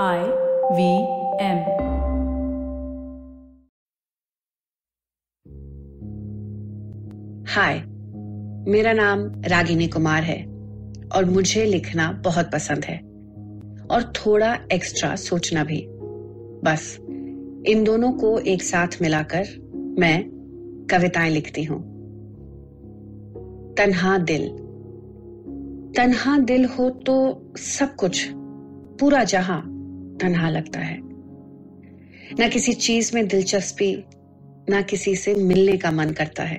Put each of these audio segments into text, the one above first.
IVM हाय, मेरा नाम रागिनी कुमार है और मुझे लिखना बहुत पसंद है और थोड़ा एक्स्ट्रा सोचना भी। बस इन दोनों को एक साथ मिलाकर मैं कविताएं लिखती हूं। तन्हा दिल हो तो सब कुछ, पूरा जहां तन्हा लगता है। ना किसी चीज में दिलचस्पी, ना किसी से मिलने का मन करता है।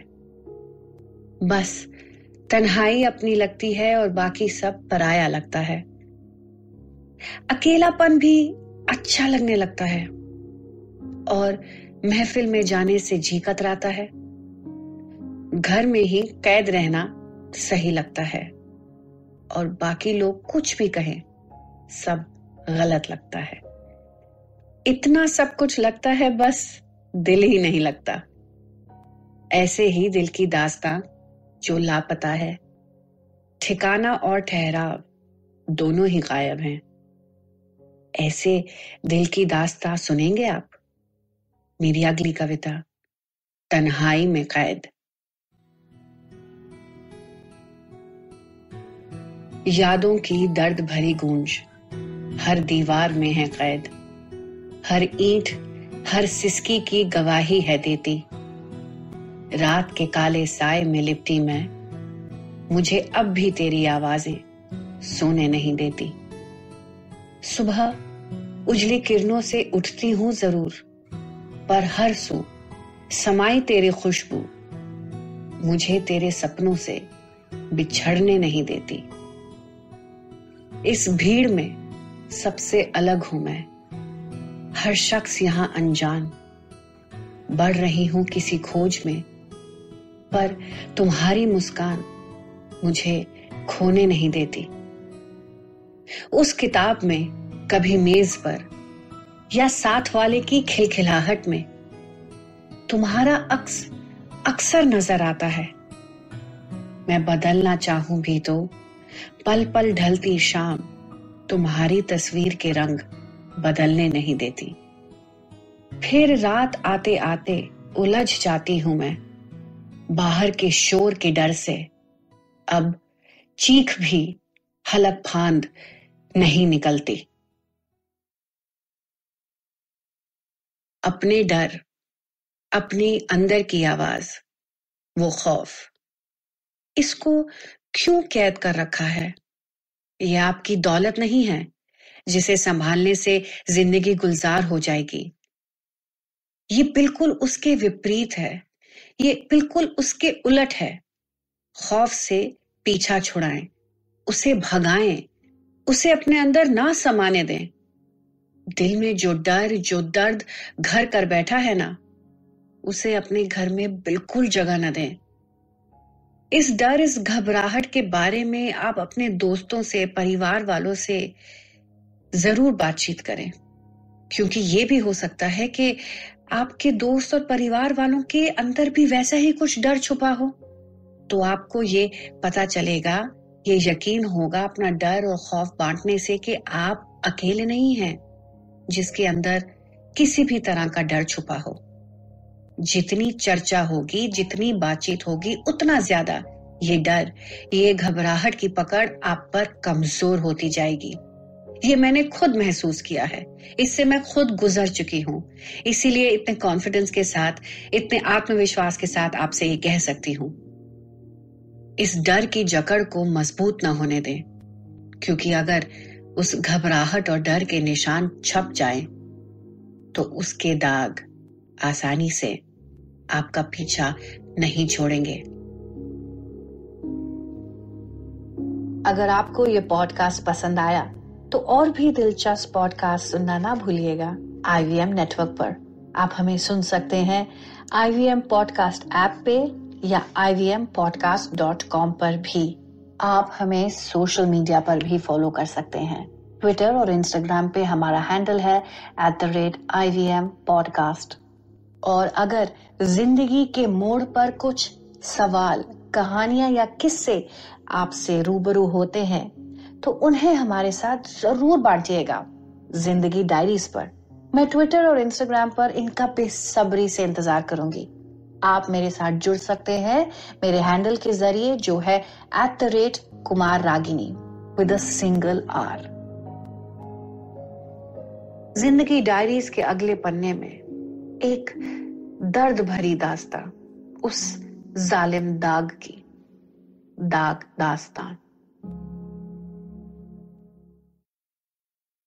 बस तन्हाई अपनी लगती है और बाकी सब पराया लगता है। अकेलापन भी अच्छा लगने लगता है और महफिल में जाने से जी कतराता है। घर में ही कैद रहना सही लगता है और बाकी लोग कुछ भी कहें, सब गलत लगता है। इतना सब कुछ लगता है, बस दिल ही नहीं लगता। ऐसे ही दिल की दास्तां जो लापता है, ठिकाना और ठहराव दोनों ही गायब हैं। ऐसे दिल की दास्तां सुनेंगे आप मेरी अगली कविता तन्हाई में कैद। यादों की दर्द भरी गूंज हर दीवार में है कैद। हर ईंट हर सिसकी की गवाही है देती। रात के काले साए में लिपटी मैं, मुझे अब भी तेरी आवाजें सोने नहीं देती। सुबह उजली किरणों से उठती हूं जरूर, पर हर सो समाई तेरी खुशबू मुझे तेरे सपनों से बिछड़ने नहीं देती। इस भीड़ में सबसे अलग हूं मैं, हर शख्स यहां अनजान। बढ़ रही हूं किसी खोज में, पर तुम्हारी मुस्कान मुझे खोने नहीं देती। उस किताब में कभी मेज पर या साथ वाले की खिलखिलाहट में तुम्हारा अक्स अक्सर नजर आता है। मैं बदलना चाहूं भी तो पल पल ढलती शाम तुम्हारी तस्वीर के रंग बदलने नहीं देती। फिर रात आते आते उलझ जाती हूं मैं, बाहर के शोर के डर से अब चीख भी हलक फांद नहीं निकलती। अपने डर, अपने अंदर की आवाज, वो खौफ, इसको क्यों कैद कर रखा है? यह आपकी दौलत नहीं है जिसे संभालने से जिंदगी गुलजार हो जाएगी। ये बिल्कुल उसके विपरीत है, ये बिल्कुल उसके उलट है। खौफ से पीछा छुड़ाएं, उसे भगाएं, उसे अपने अंदर ना समाने दें। दिल में जो डर, जो दर्द घर कर बैठा है ना, उसे अपने घर में बिल्कुल जगह ना दें। इस डर, इस घबराहट के बारे में आप अपने दोस्तों से, परिवार वालों से जरूर बातचीत करें, क्योंकि ये भी हो सकता है कि आपके दोस्त और परिवार वालों के अंदर भी वैसा ही कुछ डर छुपा हो। तो आपको ये पता चलेगा, ये यकीन होगा अपना डर और खौफ बांटने से कि आप अकेले नहीं हैं जिसके अंदर किसी भी तरह का डर छुपा हो। जितनी चर्चा होगी, जितनी बातचीत होगी, उतना ज्यादा ये डर, ये घबराहट की पकड़ आप पर कमजोर होती जाएगी। ये मैंने खुद महसूस किया है, इससे मैं खुद गुजर चुकी हूं। इसीलिए इतने कॉन्फिडेंस के साथ, इतने आत्मविश्वास के साथ आपसे ये कह सकती हूं, इस डर की जकड़ को मजबूत ना होने दें, क्योंकि अगर उस घबराहट और डर के निशान छप जाए तो उसके दाग आसानी से आपका पीछा नहीं छोड़ेंगे। अगर आपको ये पॉडकास्ट पसंद आया तो और भी दिलचस्प पॉडकास्ट सुनना ना भूलिएगा। IVM नेटवर्क पर आप हमें सुन सकते हैं IVM पॉडकास्ट ऐप पे या IVMPodcast.com पर भी। आप हमें सोशल मीडिया पर भी फॉलो कर सकते हैं। ट्विटर और इंस्टाग्राम पे हमारा हैंडल है @IVMPodcast। और अगर जिंदगी के मोड़ पर कुछ सवाल, कहानियां या किस्से आपसे रूबरू होते हैं तो उन्हें हमारे साथ जरूर बांटिएगा। जिंदगी डायरीज पर। मैं ट्विटर और इंस्टाग्राम पर इनका बेसब्री से इंतजार करूंगी। आप मेरे साथ जुड़ सकते हैं मेरे हैंडल के जरिए जो है @KumarRagini with a single R. Zindagi diaries के अगले पन्ने में एक दर्द भरी दास्तां, उस जालिम दाग की दास्तान।